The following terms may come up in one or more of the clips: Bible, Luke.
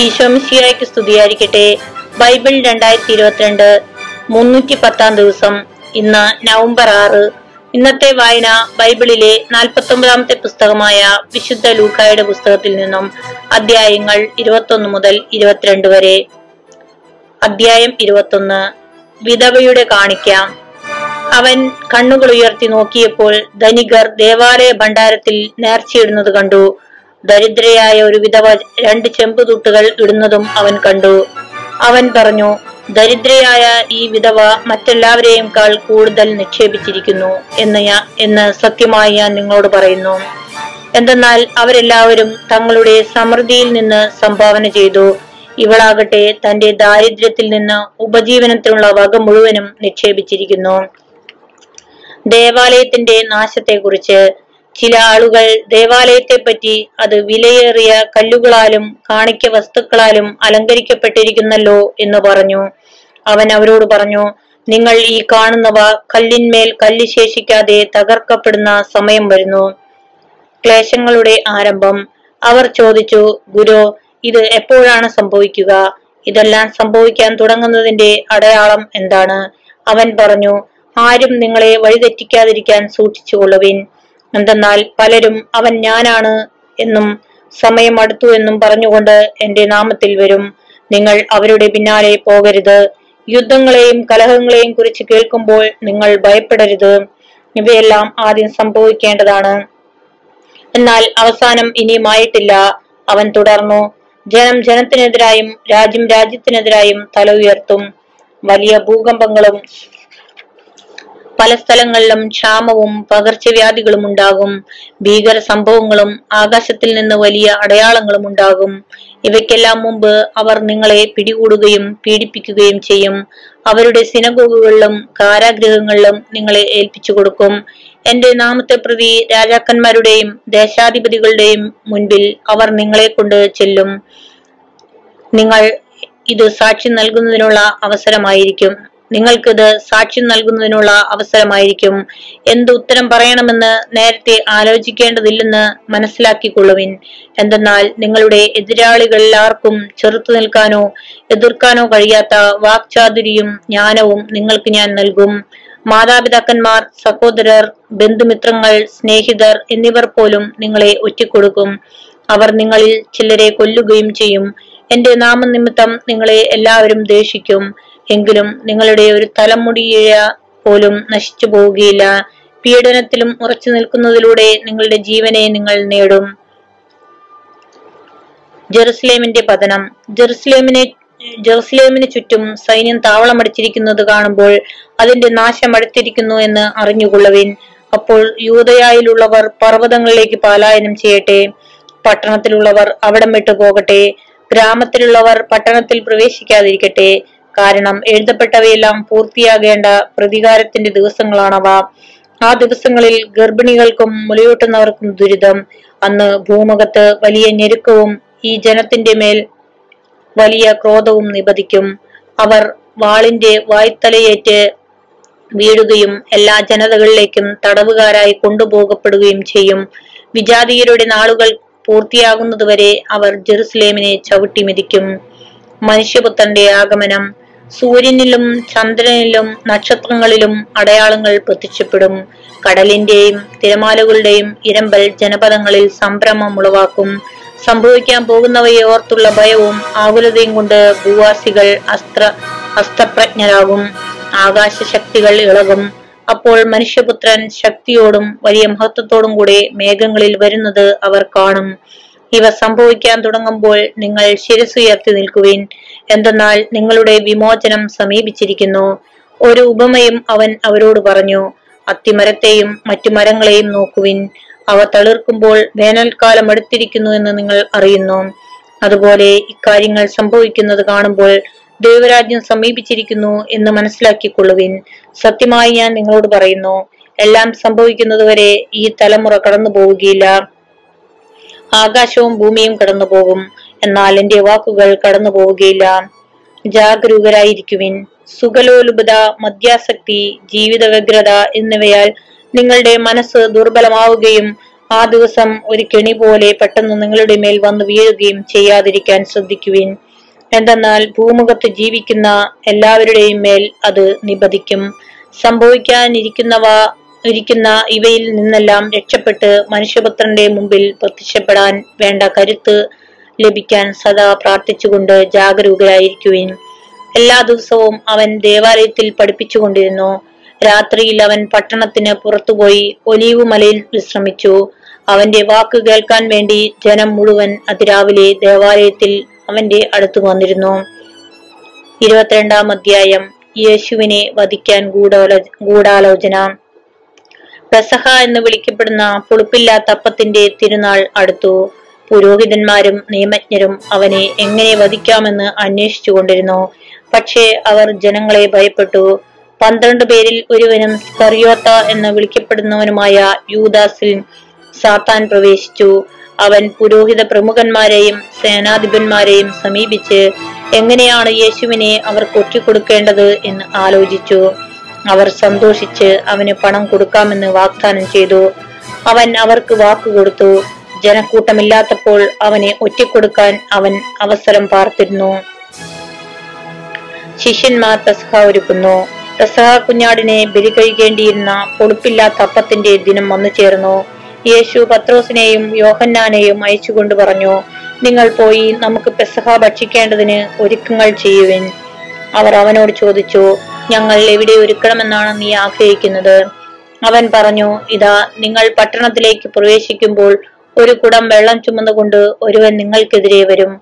ഈശോ മിശിഹായ്ക്ക് സ്തുതിയായിരിക്കട്ടെ. ബൈബിൾ 2022 310 ദിവസം. ഇന്ന് നവംബർ 6. ഇന്നത്തെ വായന ബൈബിളിലെ 49ാമത്തെ പുസ്തകമായ വിശുദ്ധ ലൂക്കായുടെ പുസ്തകത്തിൽ നിന്നും, അധ്യായങ്ങൾ 21 മുതൽ 22 വരെ. അധ്യായം 21. വിധവയുടെ കാണിക്ക. അവൻ കണ്ണുകൾ ഉയർത്തി നോക്കിയപ്പോൾ ധനികർ ദേവാലയ ഭണ്ഡാരത്തിൽ നേർച്ചയിടുന്നത് കണ്ടു. ദരിദ്രയായ ഒരു വിധവ 2 ചെമ്പുതൂട്ടുകൾ ഇടുന്നതും അവൻ കണ്ടു. അവൻ പറഞ്ഞു, ദരിദ്രയായ ഈ വിധവ മറ്റെല്ലാവരെയുംക്കാൾ കൂടുതൽ നിക്ഷേപിച്ചിരിക്കുന്നു എന്ന് സത്യമായി ഞാൻ നിങ്ങളോട് പറയുന്നു. എന്തെന്നാൽ അവരെല്ലാവരും തങ്ങളുടെ സമൃദ്ധിയിൽ നിന്ന് സംഭാവന ചെയ്തു. ഇവളാകട്ടെ തന്റെ ദാരിദ്ര്യത്തിൽ നിന്ന് ഉപജീവനത്തിനുള്ള വക മുഴുവനും നിക്ഷേപിച്ചിരിക്കുന്നു. ദേവാലയത്തിന്റെ നാശത്തെ കുറിച്ച് ചില ആളുകൾ ദേവാലയത്തെ പറ്റി അത് വിലയേറിയ കല്ലുകളാലും കാണിക്ക വസ്തുക്കളാലും അലങ്കരിക്കപ്പെട്ടിരിക്കുന്നല്ലോ എന്ന് പറഞ്ഞു. അവൻ അവരോട് പറഞ്ഞു, നിങ്ങൾ ഈ കാണുന്നവ കല്ലിന്മേൽ കല്ല് ശേഷിക്കാതെ തകർക്കപ്പെടുന്ന സമയം വരുന്നു. ക്ലേശങ്ങളുടെ ആരംഭം. അവർ ചോദിച്ചു, ഗുരു, ഇത് എപ്പോഴാണ് സംഭവിക്കുക? ഇതെല്ലാം സംഭവിക്കാൻ തുടങ്ങുന്നതിന്റെ അടയാളം എന്താണ്? അവൻ പറഞ്ഞു, ആരും നിങ്ങളെ വഴിതെറ്റിക്കാതിരിക്കാൻ സൂക്ഷിച്ചുകൊള്ളുവിൻ. എന്തെന്നാൽ പലരും അവൻ ഞാനാണ് എന്നും സമയം അടുത്തു എന്നും പറഞ്ഞുകൊണ്ട് എന്റെ നാമത്തിൽ വരും. നിങ്ങൾ അവരുടെ പിന്നാലെ പോകരുത്. യുദ്ധങ്ങളെയും കലഹങ്ങളെയും കുറിച്ച് കേൾക്കുമ്പോൾ നിങ്ങൾ ഭയപ്പെടരുത്. ഇവയെല്ലാം ആദ്യം സംഭവിക്കേണ്ടതാണ്, എന്നാൽ അവസാനം ഇനിയുമായിട്ടില്ല. അവൻ തുടർന്നു, ജനം ജനത്തിനെതിരായും രാജ്യം രാജ്യത്തിനെതിരായും തല ഉയർത്തും. വലിയ ഭൂകമ്പങ്ങളും പല സ്ഥലങ്ങളിലും ക്ഷാമവും പകർച്ചവ്യാധികളും ഉണ്ടാകും. ഭീകര സംഭവങ്ങളും ആകാശത്തിൽ നിന്ന് വലിയ അടയാളങ്ങളും ഉണ്ടാകും. ഇവയ്ക്കെല്ലാം മുമ്പ് അവർ നിങ്ങളെ പിടികൂടുകയും പീഡിപ്പിക്കുകയും ചെയ്യും. അവരുടെ സിനഗോഗുകളിലും കാരാഗൃഹങ്ങളിലും നിങ്ങളെ ഏൽപ്പിച്ചു കൊടുക്കും. എന്റെ നാമത്തെ പ്രതി രാജാക്കന്മാരുടെയും ദേശാധിപതികളുടെയും മുൻപിൽ അവർ നിങ്ങളെ കൊണ്ട് ചെല്ലും. നിങ്ങൾ ഇത് സാക്ഷ്യം നൽകുന്നതിനുള്ള അവസരമായിരിക്കും. എന്ത് ഉത്തരം പറയണമെന്ന് നേരത്തെ ആലോചിക്കേണ്ടതില്ലെന്ന് മനസ്സിലാക്കിക്കൊള്ളുവിൻ. എന്തെന്നാൽ നിങ്ങളുടെ എതിരാളികളെല്ലാവർക്കും ചെറുത്തു നിൽക്കാനോ എതിർക്കാനോ കഴിയാത്ത വാക്ചാതുരിയും ജ്ഞാനവും നിങ്ങൾക്ക് ഞാൻ നൽകും. മാതാപിതാക്കന്മാർ, സഹോദരർ, ബന്ധുമിത്രങ്ങൾ, സ്നേഹിതർ എന്നിവർ പോലും നിങ്ങളെ ഒറ്റിക്കൊടുക്കും. അവർ നിങ്ങളിൽ ചിലരെ കൊല്ലുകയും ചെയ്യും. എന്റെ നാമനിമിത്തം നിങ്ങളെ എല്ലാവരും ദേഷിക്കും. എങ്കിലും നിങ്ങളുടെ ഒരു തലമുടിയിഴ പോലും നശിച്ചു പോവുകയില്ല. പീഡനത്തിലും ഉറച്ചു നിൽക്കുന്നതിലൂടെ നിങ്ങളുടെ ജീവനെ നിങ്ങൾ നേടും. ജെറുസലേമിന്റെ പതനം. ജെറുസലേമിന് ചുറ്റും സൈന്യം താവളമടിച്ചിരിക്കുന്നത് കാണുമ്പോൾ അതിന്റെ നാശം അടുത്തിരിക്കുന്നു എന്ന് അറിഞ്ഞുകൊള്ളുവിൻ. അപ്പോൾ യൂദയായിലുള്ളവർ പർവ്വതങ്ങളിലേക്ക് പലായനം ചെയ്യട്ടെ. പട്ടണത്തിലുള്ളവർ അവിടം വിട്ടു പോകട്ടെ. ഗ്രാമത്തിലുള്ളവർ പട്ടണത്തിൽ പ്രവേശിക്കാതിരിക്കട്ടെ. കാരണം എഴുതപ്പെട്ടവയെല്ലാം പൂർത്തിയാകേണ്ട പ്രതികാരത്തിന്റെ ദിവസങ്ങളാണവ. ആ ദിവസങ്ങളിൽ ഗർഭിണികൾക്കും മുലയൂട്ടുന്നവർക്കും ദുരിതം. അന്ന് ഭൂമുഖത്ത് വലിയ ഞെരുക്കവും ഈ ജനത്തിന്റെ മേൽ വലിയ ക്രോധവും നിപതിക്കും. അവർ വാളിന്റെ വായ്ത്തലയേറ്റ് വീഴുകയും എല്ലാ ജനതകളിലേക്കും തടവുകാരായി കൊണ്ടുപോകപ്പെടുകയും ചെയ്യും. വിജാതീയരുടെ നാളുകൾ പൂർത്തിയാകുന്നതുവരെ അവർ ജെറുസലേമിനെ ചവിട്ടി മെതിക്കും. മനുഷ്യപുത്രന്റെ ആഗമനം. സൂര്യനിലും ചന്ദ്രനിലും നക്ഷത്രങ്ങളിലും അടയാളങ്ങൾ പ്രത്യക്ഷപ്പെടും. കടലിന്റെയും തിരമാലകളുടെയും ഇരമ്പൽ ജനപദങ്ങളിൽ സംഭ്രമം ഉളവാക്കും. സംഭവിക്കാൻ പോകുന്നവയെ ഓർത്തുള്ള ഭയവും ആകുലതയും കൊണ്ട് ഭൂവാസികൾ അസ്ത്രപ്രജ്ഞരാകും. ആകാശശക്തികൾ ഇളകും. അപ്പോൾ മനുഷ്യപുത്രൻ ശക്തിയോടും വലിയ മഹത്വത്തോടും കൂടെ മേഘങ്ങളിൽ വരുന്നത് അവർ കാണും. ഇവ സംഭവിക്കാൻ തുടങ്ങുമ്പോൾ നിങ്ങൾ ശിരസുയർത്തി നിൽക്കുവിൻ. എന്തെന്നാൽ നിങ്ങളുടെ വിമോചനം സമീപിച്ചിരിക്കുന്നു. ഒരു ഉപമയും അവൻ അവരോട് പറഞ്ഞു. അത്തിമരത്തെയും മറ്റു മരങ്ങളെയും നോക്കുവിൻ. അവ തളിർക്കുമ്പോൾ വേനൽക്കാലം അടുത്തിരിക്കുന്നു എന്ന് നിങ്ങൾ അറിയുന്നു. അതുപോലെ ഇക്കാര്യങ്ങൾ സംഭവിക്കുന്നത് കാണുമ്പോൾ ദൈവരാജ്യം സമീപിച്ചിരിക്കുന്നു എന്ന് മനസ്സിലാക്കിക്കൊള്ളുവിൻ. സത്യമായി ഞാൻ നിങ്ങളോട് പറയുന്നു, എല്ലാം സംഭവിക്കുന്നതുവരെ ഈ തലമുറ കടന്നു പോവുകയില്ല. ആകാശവും ഭൂമിയും കടന്നു പോകും, എന്നാൽ എന്റെ വാക്കുകൾ കടന്നു പോവുകയില്ല. ജാഗരൂകരായിരിക്കുവിൻ. സുഖലോലുപത, മദ്യാസക്തി, ജീവിത വ്യഗ്രത എന്നിവയാൽ നിങ്ങളുടെ മനസ്സ് ദുർബലമാവുകയും ആ ദിവസം ഒരു കെണി പോലെ പെട്ടെന്ന് നിങ്ങളുടെ മേൽ വന്നു വീഴുകയും ചെയ്യാതിരിക്കാൻ ശ്രദ്ധിക്കുവിൻ. എന്തെന്നാൽ ഭൂമുഖത്ത് ജീവിക്കുന്ന എല്ലാവരുടെയും മേൽ അത് നിപതിക്കും. സംഭവിക്കാനിരിക്കുന്ന ഇവയിൽ നിന്നെല്ലാം രക്ഷപ്പെട്ട് മനുഷ്യപുത്രന്റെ മുമ്പിൽ പ്രത്യക്ഷപ്പെടാൻ വേണ്ട കരുത്ത് ലഭിക്കാൻ സദാ പ്രാർത്ഥിച്ചുകൊണ്ട് ജാഗരൂകരായിരിക്കുവിൻ. എല്ലാ ദിവസവും അവൻ ദേവാലയത്തിൽ പഠിപ്പിച്ചുകൊണ്ടിരുന്നു. രാത്രിയിൽ അവൻ പട്ടണത്തിന് പുറത്തുപോയി ഒലീവ് മലയിൽ വിശ്രമിച്ചു. അവന്റെ വാക്ക് കേൾക്കാൻ വേണ്ടി ജനം മുഴുവൻ അതിരാവിലെ ദേവാലയത്തിൽ അവന്റെ അടുത്ത് വന്നിരുന്നു. 22-ാം അധ്യായം. യേശുവിനെ വധിക്കാൻ ഗൂഢാലോചന. പെസഹ എന്ന് വിളിക്കപ്പെടുന്ന പുളിപ്പില്ലാത്ത അപ്പത്തിന്റെ തിരുനാൾ അടുത്തു. പുരോഹിതന്മാരും നിയമജ്ഞരും അവനെ എങ്ങനെ വധിക്കാമെന്ന് അന്വേഷിച്ചു കൊണ്ടിരുന്നു. പക്ഷേ അവർ ജനങ്ങളെ ഭയപ്പെട്ടു. 12 പേരിൽ ഒരുവനും സ്കറിയോത്ത എന്ന് വിളിക്കപ്പെടുന്നവനുമായ യൂദാസിൽ സാത്താൻ പ്രവേശിച്ചു. അവൻ പുരോഹിത പ്രമുഖന്മാരെയും സേനാധിപന്മാരെയും സമീപിച്ച് എങ്ങനെയാണ് യേശുവിനെ അവർ കൊട്ടിക്കൊടുക്കേണ്ടത് എന്ന് ആലോചിച്ചു. അവർ സന്തോഷിച്ച് അവന് പണം കൊടുക്കാമെന്ന് വാഗ്ദാനം ചെയ്തു. അവൻ അവർക്ക് വാക്കുകൊടുത്തു. ജനക്കൂട്ടമില്ലാത്തപ്പോൾ അവനെ ഒറ്റക്കൊടുക്കാൻ അവൻ അവസരം പാർത്തിരുന്നു. ശിഷ്യന്മാർ പെസഹ ഒരുക്കുന്നു. പെസഹ കുഞ്ഞാടിനെ ബലി കഴിക്കേണ്ടിയിരുന്ന പൊടുപ്പില്ലാത്ത അപ്പത്തിന്റെ ദിനം വന്നു ചേർന്നു. യേശു പത്രോസിനെയും യോഹന്നാനെയും അയച്ചുകൊണ്ട് പറഞ്ഞു, നിങ്ങൾ പോയി നമുക്ക് പെസഹ ഭക്ഷിക്കേണ്ടതിന് ഒരുക്കങ്ങൾ ചെയ്യുവിൻ. അവർ അവനോട് ചോദിച്ചു, ഞങ്ങൾ എവിടെ ഒരുക്കണമെന്നാണ് നീ ആഗ്രഹിക്കുന്നത്? അവൻ പറഞ്ഞു, ഇതാ, നിങ്ങൾ പട്ടണത്തിലേക്ക് പ്രവേശിക്കുമ്പോൾ ഒരു കുടം വെള്ളം ചുമന്നുകൊണ്ട് ഒരുവൻ നിങ്ങൾക്കെതിരെ വരും.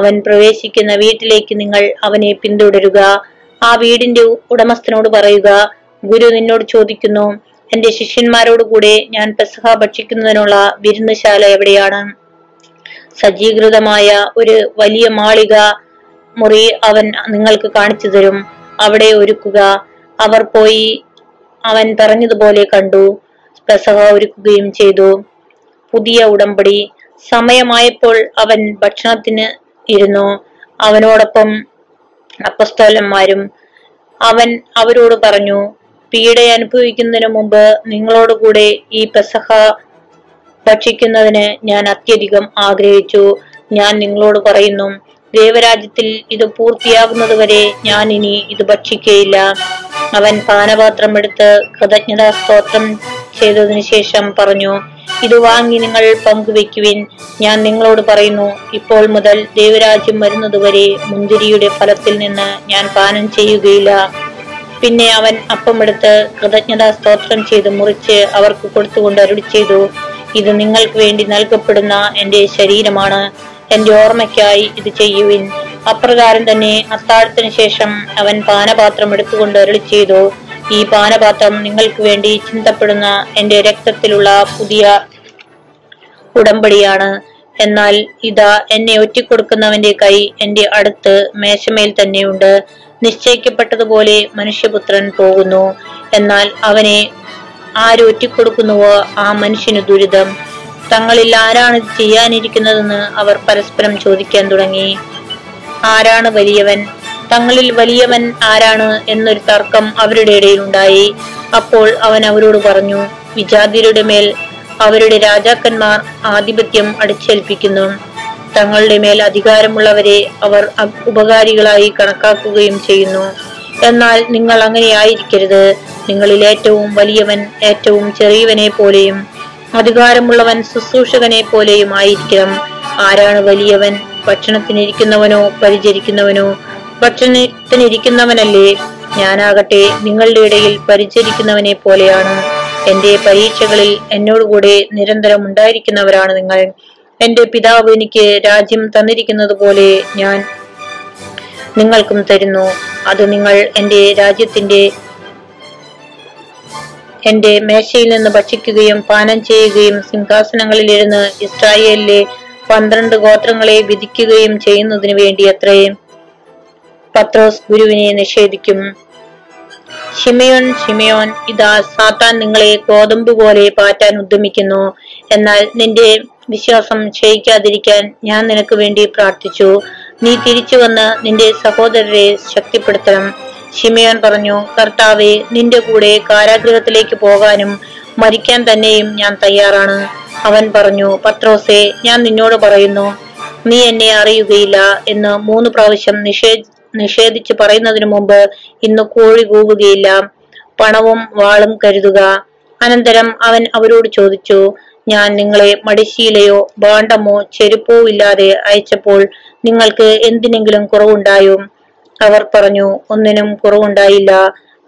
അവൻ പ്രവേശിക്കുന്ന വീട്ടിലേക്ക് നിങ്ങൾ അവനെ പിന്തുടരുക. ആ വീടിന്റെ ഉടമസ്ഥനോട് പറയുക, ഗുരു നിന്നോട് ചോദിക്കുന്നു, എന്റെ ശിഷ്യന്മാരോടുകൂടെ ഞാൻ പെസഹ ഭക്ഷിക്കുന്നതിനുള്ള വിരുന്നുശാല എവിടെയാണ്? സജ്ജീകൃതമായ ഒരു വലിയ മാളിക മുറി അവൻ നിങ്ങൾക്ക് കാണിച്ചു തരും. അവിടെ ഒരുക്കുക. അവർ പോയി അവൻ പറഞ്ഞതുപോലെ കണ്ടു. പെസഹ ഒരുക്കുകയും ചെയ്തു. പുതിയ ഉടമ്പടി. സമയമായപ്പോൾ അവൻ ഭക്ഷണത്തിന് ഇരുന്നു. അവനോടൊപ്പം അപ്പസ്തോലന്മാരും. അവൻ അവരോട് പറഞ്ഞു, പീഡയനുഭവിക്കുന്നതിന് മുമ്പ് നിങ്ങളോടുകൂടെ ഈ പെസഹ ഭക്ഷിക്കുന്നതിന് ഞാൻ അത്യധികം ആഗ്രഹിച്ചു. ഞാൻ നിങ്ങളോട് പറയുന്നു, ദൈവരാജ്യത്തിൽ ഇത് പൂർത്തിയാകുന്നതുവരെ ഞാൻ ഇനി ഇത് ഭക്ഷിക്കുകയില്ല. അവൻ പാനപാത്രം എടുത്ത് കൃതജ്ഞതാ സ്തോത്രം ചെയ്തതിനു ശേഷം പറഞ്ഞു, ഇത് വാങ്ങി നിങ്ങൾ പങ്കുവെക്കുവിൻ. ഞാൻ നിങ്ങളോട് പറയുന്നു, ഇപ്പോൾ മുതൽ ദൈവരാജ്യം വരുന്നതുവരെ മുന്തിരിയുടെ ഫലത്തിൽ നിന്ന് ഞാൻ പാനം ചെയ്യുകയില്ല. പിന്നെ അവൻ അപ്പമെടുത്ത് കൃതജ്ഞതാ സ്തോത്രം ചെയ്ത് മുറിച്ച് അവർക്ക് കൊടുത്തുകൊണ്ട് അരുളി ചെയ്തു, ഇത് നിങ്ങൾക്ക് വേണ്ടി നൽകപ്പെടുന്ന എൻ്റെ ശരീരമാണ്. എൻ്റെ ഓർമ്മയ്ക്കായി ഇത് ചെയ്യുവിൻ. അപ്രകാരം തന്നെ അത്താഴത്തിന് ശേഷം അവൻ പാനപാത്രം എടുത്തുകൊണ്ട് അരുളി ചെയ്തു, ഈ പാനപാത്രം നിങ്ങൾക്ക് വേണ്ടി ചിന്തപ്പെടുന്ന എന്റെ രക്തത്തിലുള്ള പുതിയ ഉടമ്പടിയാണ്. എന്നാൽ ഇതാ, എന്നെ ഒറ്റിക്കൊടുക്കുന്നവന്റെ കൈ എന്റെ അടുത്ത് മേശമേൽ തന്നെയുണ്ട്. നിശ്ചയിക്കപ്പെട്ടതുപോലെ മനുഷ്യപുത്രൻ പോകുന്നു. എന്നാൽ അവനെ ആരൊറ്റിക്കൊടുക്കുന്നുവോ ആ മനുഷ്യന് ദുരിതം. തങ്ങളിൽ ആരാണ് ഇത് ചെയ്യാനിരിക്കുന്നതെന്ന് അവർ പരസ്പരം ചോദിക്കാൻ തുടങ്ങി. ആരാണ് വലിയവൻ? തങ്ങളിൽ വലിയവൻ ആരാണ് എന്നൊരു തർക്കം അവരുടെ ഇടയിലുണ്ടായി. അപ്പോൾ അവൻ അവരോട് പറഞ്ഞു, വിജാതിരുടെ മേൽ അവരുടെ രാജാക്കന്മാർ ആധിപത്യം അടിച്ചേൽപ്പിക്കുന്നു. തങ്ങളുടെ മേൽ അധികാരമുള്ളവരെ അവർ ഉപകാരികളായി കണക്കാക്കുകയും ചെയ്യുന്നു. എന്നാൽ നിങ്ങൾ അങ്ങനെ ആയിരിക്കരുത്. നിങ്ങളിൽ ഏറ്റവും വലിയവൻ ഏറ്റവും ചെറിയവനെ പോലെയും അധികാരമുള്ളവൻ ശുശ്രൂഷകനെ പോലെയും ആയിരിക്കണം. ആരാണ് വലിയവൻ? ഭക്ഷണത്തിനിരിക്കുന്നവനോ പരിചരിക്കുന്നവനോ? ഭക്ഷണത്തിനിരിക്കുന്നവനല്ലേ. ഞാനാകട്ടെ നിങ്ങളുടെ ഇടയിൽ പരിചരിക്കുന്നവനെ പോലെയാണ്. എന്റെ പരീക്ഷകളിൽ എന്നോടുകൂടെ നിരന്തരം ഉണ്ടായിരിക്കുന്നവരാണ് നിങ്ങൾ. എന്റെ പിതാവ് എനിക്ക് രാജ്യം തന്നിരിക്കുന്നത് പോലെ ഞാൻ നിങ്ങൾക്കും തരുന്നു. അത് നിങ്ങൾ എന്റെ രാജ്യത്തിന്റെ എന്റെ മേശയിൽ നിന്ന് ഭക്ഷിക്കുകയും പാനം ചെയ്യുകയും സിംഹാസനങ്ങളിൽ ഇരുന്ന് ഇസ്രായേലിലെ 12 ഗോത്രങ്ങളെ വിധിക്കുകയും ചെയ്യുന്നതിന് വേണ്ടി അത്രയും. പത്രോസ് ഗുരുവിനെ നിഷേധിക്കും. ശിമയോൻ, ശിമയോൻ, ഇതാ സാത്താൻ നിങ്ങളെ ഗോതമ്പ് പോലെ പാറ്റാൻ ഉദ്യമിക്കുന്നു. എന്നാൽ നിന്റെ വിശ്വാസം ക്ഷയിക്കാതിരിക്കാൻ ഞാൻ നിനക്ക് വേണ്ടി പ്രാർത്ഥിച്ചു. നീ തിരിച്ചു വന്ന് നിന്റെ സഹോദരരെ ശക്തിപ്പെടുത്തണം. ശിമയോൻ പറഞ്ഞു, കർത്താവേ, നിന്റെ കൂടെ കാരാഗ്രഹത്തിലേക്ക് പോകാനും മരിക്കാൻ തന്നെയും ഞാൻ തയ്യാറാണ്. അവൻ പറഞ്ഞു, പത്രോസേ, ഞാൻ നിന്നോട് പറയുന്നു, നീ എന്നെ അറിയുകയില്ല എന്ന് 3 പ്രാവശ്യം നിഷേധിച്ച് പറയുന്നതിനു മുമ്പ് ഇന്ന് കോഴി കൂവുകയില്ല. പണവും വാളും കരുതുക. അനന്തരം അവൻ അവരോട് ചോദിച്ചു, ഞാൻ നിങ്ങളെ മടിശീലയോ ഭാണ്ഡമോ ചെരുപ്പോ ഇല്ലാതെ അയച്ചപ്പോൾ നിങ്ങൾക്ക് എന്തിനെങ്കിലും കുറവുണ്ടായോ? അവർ പറഞ്ഞു, ഒന്നിനും കുറവുണ്ടായില്ല.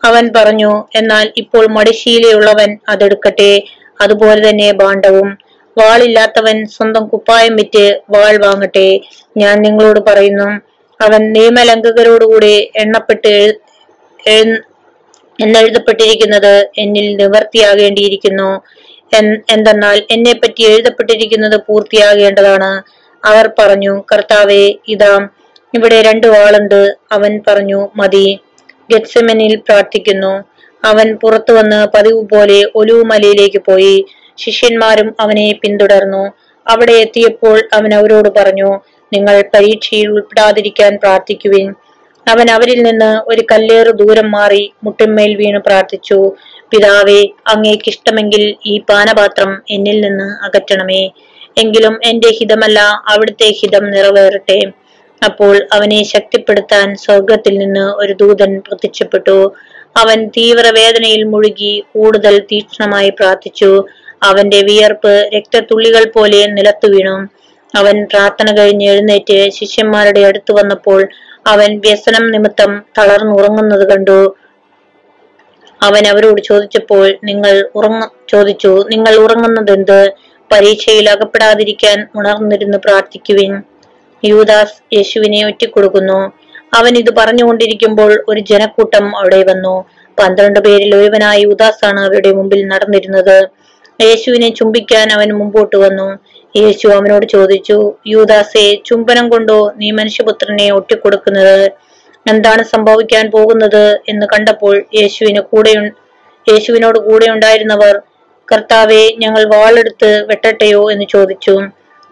അവൻ പറഞ്ഞു, എന്നാൽ ഇപ്പോൾ മടിശീലയുള്ളവൻ അതെടുക്കട്ടെ, അതുപോലെ തന്നെ ഭാണ്ഡവും. വാളില്ലാത്തവൻ സ്വന്തം കുപ്പായം വിറ്റ് വാൾ വാങ്ങട്ടെ. ഞാൻ നിങ്ങളോട് പറയുന്നു, അവൻ നിയമലംഘകരോടുകൂടെ എന്നെഴുതപ്പെട്ടിരിക്കുന്നത് എന്നിൽ നിവർത്തിയാകേണ്ടിയിരിക്കുന്നു. എന്തെന്നാൽ എന്നെ പറ്റി എഴുതപ്പെട്ടിരിക്കുന്നത് പൂർത്തിയാകേണ്ടതാണ്. അവർ പറഞ്ഞു, കർത്താവേ, ഇതാ ഇവിടെ 2 വാളുണ്ട്. അവൻ പറഞ്ഞു, മതി. ഗെത്സെമനിൽ പ്രാർത്ഥിക്കുന്നു. അവൻ പുറത്തു വന്ന് പതിവ് പോലെ ഒലിവുമലയിലേക്ക് പോയി. ശിഷ്യന്മാരും അവനെ പിന്തുടർന്നു. അവിടെ എത്തിയപ്പോൾ അവൻ അവരോട് പറഞ്ഞു, നിങ്ങൾ പരീക്ഷയിൽ ഉൾപ്പെടാതിരിക്കാൻ പ്രാർത്ഥിക്കുവിൻ. അവൻ അവരിൽ നിന്ന് ഒരു കല്ലേറ് ദൂരം മാറി മുട്ടിന്മേൽ വീണ് പ്രാർത്ഥിച്ചു, പിതാവേ, അങ്ങേക്കിഷ്ടമെങ്കിൽ ഈ പാനപാത്രം എന്നിൽ നിന്ന് അകറ്റണമേ, എങ്കിലും എന്റെ ഹിതമല്ല അവിടുത്തെ ഹിതം നിറവേറട്ടെ. അപ്പോൾ അവനെ ശക്തിപ്പെടുത്താൻ സ്വർഗത്തിൽ നിന്ന് ഒരു ദൂതൻ പ്രത്യക്ഷപ്പെട്ടു. അവൻ തീവ്രവേദനയിൽ മുഴുകി കൂടുതൽ തീക്ഷ്ണമായി പ്രാർത്ഥിച്ചു. അവന്റെ വിയർപ്പ് രക്തത്തുള്ളികൾ പോലെ നിലത്തു വീണു. അവൻ പ്രാർത്ഥന കഴിഞ്ഞ് എഴുന്നേറ്റ് ശിഷ്യന്മാരുടെ അടുത്ത് വന്നപ്പോൾ അവൻ വ്യസനം നിമിത്തം തളർന്നുറങ്ങുന്നത് കണ്ടു. അവൻ അവരോട് ചോദിച്ചപ്പോൾ നിങ്ങൾ ഉറങ്ങുന്നതെന്ത്? പരീക്ഷയിൽ അകപ്പെടാതിരിക്കാൻ ഉണർന്നിരുന്ന് പ്രാർത്ഥിക്കുവിൻ. യൂദാസ് യേശുവിനെ ഒറ്റിക്കൊടുക്കുന്നു. അവൻ ഇത് പറഞ്ഞുകൊണ്ടിരിക്കുമ്പോൾ ഒരു ജനക്കൂട്ടം അവിടെ വന്നു. 12 പേരിൽ ഒരുവനായി യൂദാസാണ് അവരുടെ മുമ്പിൽ നടന്നിരുന്നത്. യേശുവിനെ ചുംബിക്കാൻ അവൻ മുമ്പോട്ട് വന്നു. യേശു അവനോട് ചോദിച്ചു, യൂദാസെ, ചുംബനം കൊണ്ടോ നീ മനുഷ്യപുത്രനെ ഒറ്റിക്കൊടുക്കുന്നത്? എന്താണ് സംഭവിക്കാൻ പോകുന്നത് എന്ന് കണ്ടപ്പോൾ യേശുവിനോട് കൂടെ ഉണ്ടായിരുന്നവർ, കർത്താവെ, ഞങ്ങൾ വാളെടുത്ത് വെട്ടട്ടെയോ എന്ന് ചോദിച്ചു.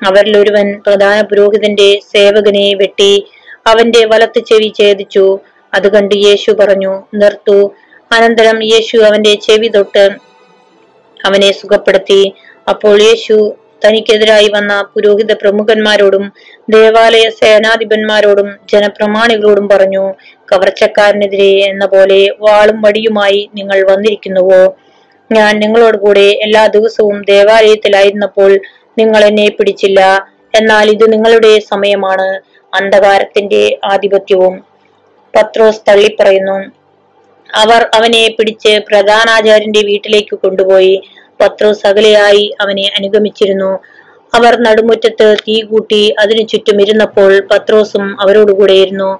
അവരിലൊരുവൻ പ്രധാന പുരോഹിതന്റെ സേവകനെ വെട്ടി അവന്റെ വലത്ത് ചെവി ഛേദിച്ചു. അത് കണ്ട് യേശു പറഞ്ഞു, നിർത്തു. അനന്തരം യേശു അവന്റെ ചെവി തൊട്ട് അവനെ സുഖപ്പെടുത്തി. അപ്പോൾ യേശു തനിക്കെതിരായി വന്ന പുരോഹിത പ്രമുഖന്മാരോടും ദേവാലയ സേനാധിപന്മാരോടും ജനപ്രമാണികളോടും പറഞ്ഞു, കവർച്ചക്കാരനെതിരെ എന്ന പോലെ വാളും വടിയുമായി നിങ്ങൾ വന്നിരിക്കുന്നുവോ? ഞാൻ നിങ്ങളോട് കൂടെ എല്ലാ ദിവസവും ദേവാലയത്തിലായിരുന്നപ്പോൾ നിങ്ങൾ എന്നെ പിടിച്ചില്ല. എന്നാൽ ഇത് നിങ്ങളുടെ സമയമാണ്, അന്ധകാരത്തിന്റെ ആധിപത്യവും. പത്രോസ് തള്ളിപ്പറയുന്നു. അവർ അവനെ പിടിച്ച് പ്രധാനാചാര്യന്റെ വീട്ടിലേക്ക് കൊണ്ടുപോയി. പത്രോസ് അകലെയായി അവനെ അനുഗമിച്ചിരുന്നു. അവർ നടുമുറ്റത്ത് തീ കൂട്ടി അതിനു ചുറ്റും ഇരുന്നപ്പോൾ പത്രോസും അവരോടുകൂടെയിരുന്നു.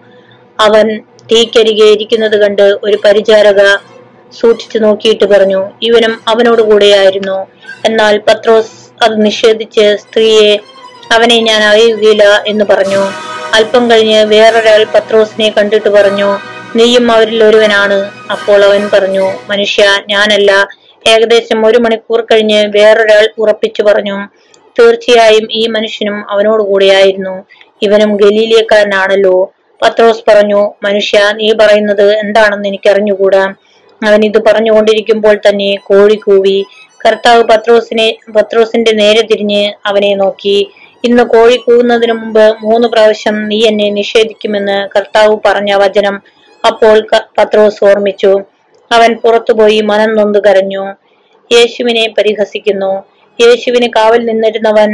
അവൻ തീക്കരികെ ഇരിക്കുന്നത് കണ്ട് ഒരു പരിചാരക സൂക്ഷിച്ചു നോക്കിയിട്ട് പറഞ്ഞു, ഇവനും അവനോടുകൂടെയായിരുന്നു. എന്നാൽ പത്രോസ് അത് നിഷേധിച്ച്, സ്ത്രീയെ, അവനെ ഞാൻ അറിയുകയില്ല എന്ന് പറഞ്ഞു. അല്പം കഴിഞ്ഞ് വേറൊരാൾ പത്രോസിനെ കണ്ടിട്ട് പറഞ്ഞു, നീയും അവരിൽ ഒരുവനാണ്. അപ്പോൾ അവൻ പറഞ്ഞു, മനുഷ്യ, ഞാനല്ല. ഏകദേശം 1 മണിക്കൂർ കഴിഞ്ഞ് വേറൊരാൾ ഉറപ്പിച്ചു പറഞ്ഞു, തീർച്ചയായും ഈ മനുഷ്യനും അവനോട് കൂടെയായിരുന്നു. ഇവനും ഗലീലിയക്കാരനാണല്ലോ. പത്രോസ് പറഞ്ഞു, മനുഷ്യ, നീ പറയുന്നത് എന്താണെന്ന് എനിക്കറിഞ്ഞുകൂടാ. അവൻ ഇത് പറഞ്ഞുകൊണ്ടിരിക്കുമ്പോൾ തന്നെ കോഴി കൂവി. കർത്താവ് പത്രോസിന്റെ നേരെ തിരിഞ്ഞ് അവനെ നോക്കി, ഇന്ന് കോഴി കൂവുന്നതിനു മുമ്പ് 3 പ്രാവശ്യം നീ എന്നെ നിഷേധിക്കുമെന്ന് കർത്താവ് പറഞ്ഞ വചനം അപ്പോൾ പത്രോസ് ഓർമ്മിച്ചു. അവൻ പുറത്തുപോയി മനം നൊന്ത് കരഞ്ഞു. യേശുവിനെ പരിഹസിക്കുന്നു. യേശുവിന് കാവൽ നിന്നിരുന്നവൻ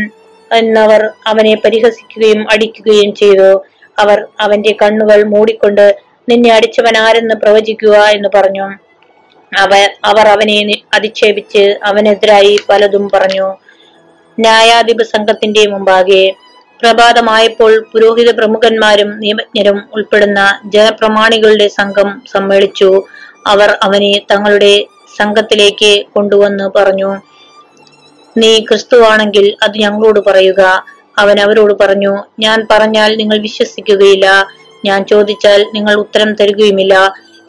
എന്നവർ അവനെ പരിഹസിക്കുകയും അടിക്കുകയും ചെയ്തു. അവർ അവന്റെ കണ്ണുകൾ മൂടിക്കൊണ്ട് നിന്നെ അടിച്ചവനാരെന്ന് പ്രവചിക്കുക എന്ന് പറഞ്ഞു. അവർ അവനെ അധിക്ഷേപിച്ച് അവനെതിരായി പലതും പറഞ്ഞു. ന്യായാധിപ സംഘത്തിന്റെ മുമ്പാകെ പ്രഭാതമായപ്പോൾ പുരോഹിത പ്രമുഖന്മാരും നിയമജ്ഞരും ഉൾപ്പെടുന്ന ജനപ്രമാണികളുടെ സംഘം സമ്മേളിച്ചു. അവർ അവനെ തങ്ങളുടെ സംഘത്തിലേക്ക് കൊണ്ടുവന്ന് പറഞ്ഞു, നീ ക്രിസ്തുവാണെങ്കിൽ അത് ഞങ്ങളോട് പറയുക. അവൻ അവരോട് പറഞ്ഞു, ഞാൻ പറഞ്ഞാൽ നിങ്ങൾ വിശ്വസിക്കുകയില്ല, ഞാൻ ചോദിച്ചാൽ നിങ്ങൾ ഉത്തരം തരുകയുമില്ല.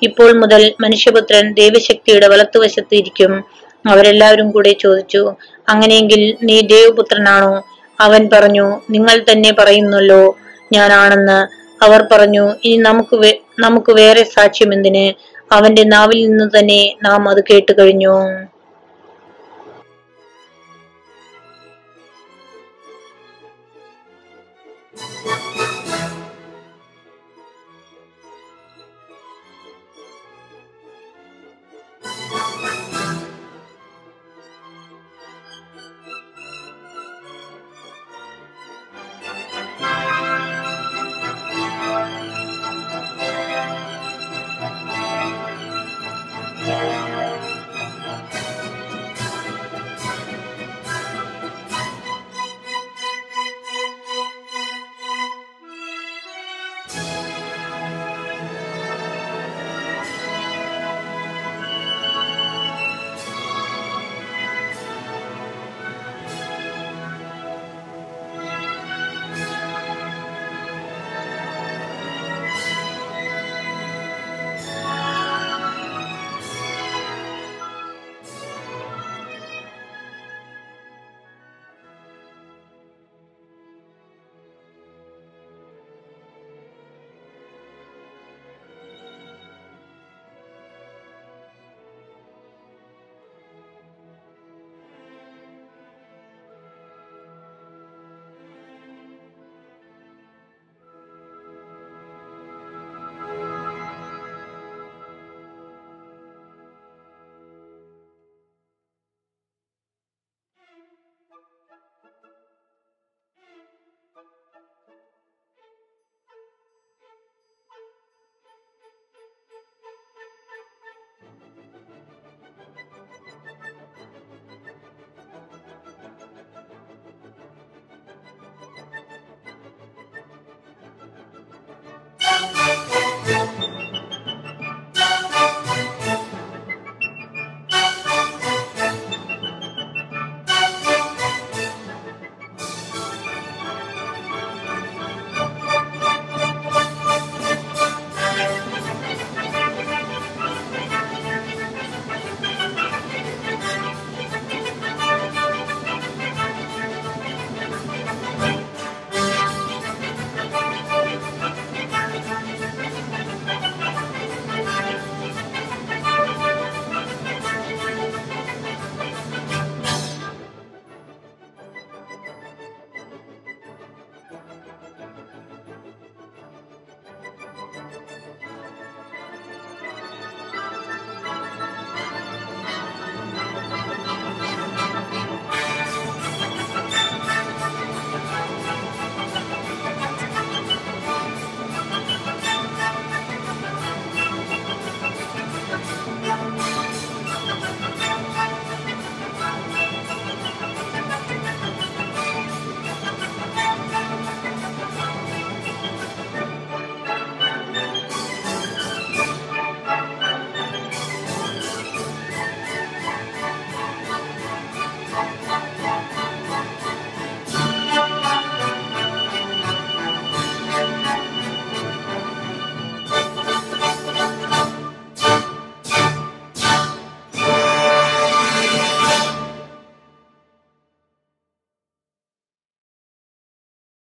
ഇപ്പോൾ മുതൽ മനുഷ്യപുത്രൻ ദൈവശക്തിയുടെ വലത്തുവശത്ത് ഇരിക്കും. അവരെല്ലാവരും കൂടെ ചോദിച്ചു, അങ്ങനെയെങ്കിൽ നീ ദൈവപുത്രനാണോ? അവൻ പറഞ്ഞു, നിങ്ങൾ തന്നെ പറയുന്നല്ലോ ഞാനാണെന്ന്. അവർ പറഞ്ഞു, ഇനി നമുക്ക് വേറെ സാക്ഷ്യം എന്തിന്? അവന്റെ നാവിൽ നിന്ന് തന്നെ നാം അത് കേട്ടുകഴിഞ്ഞു.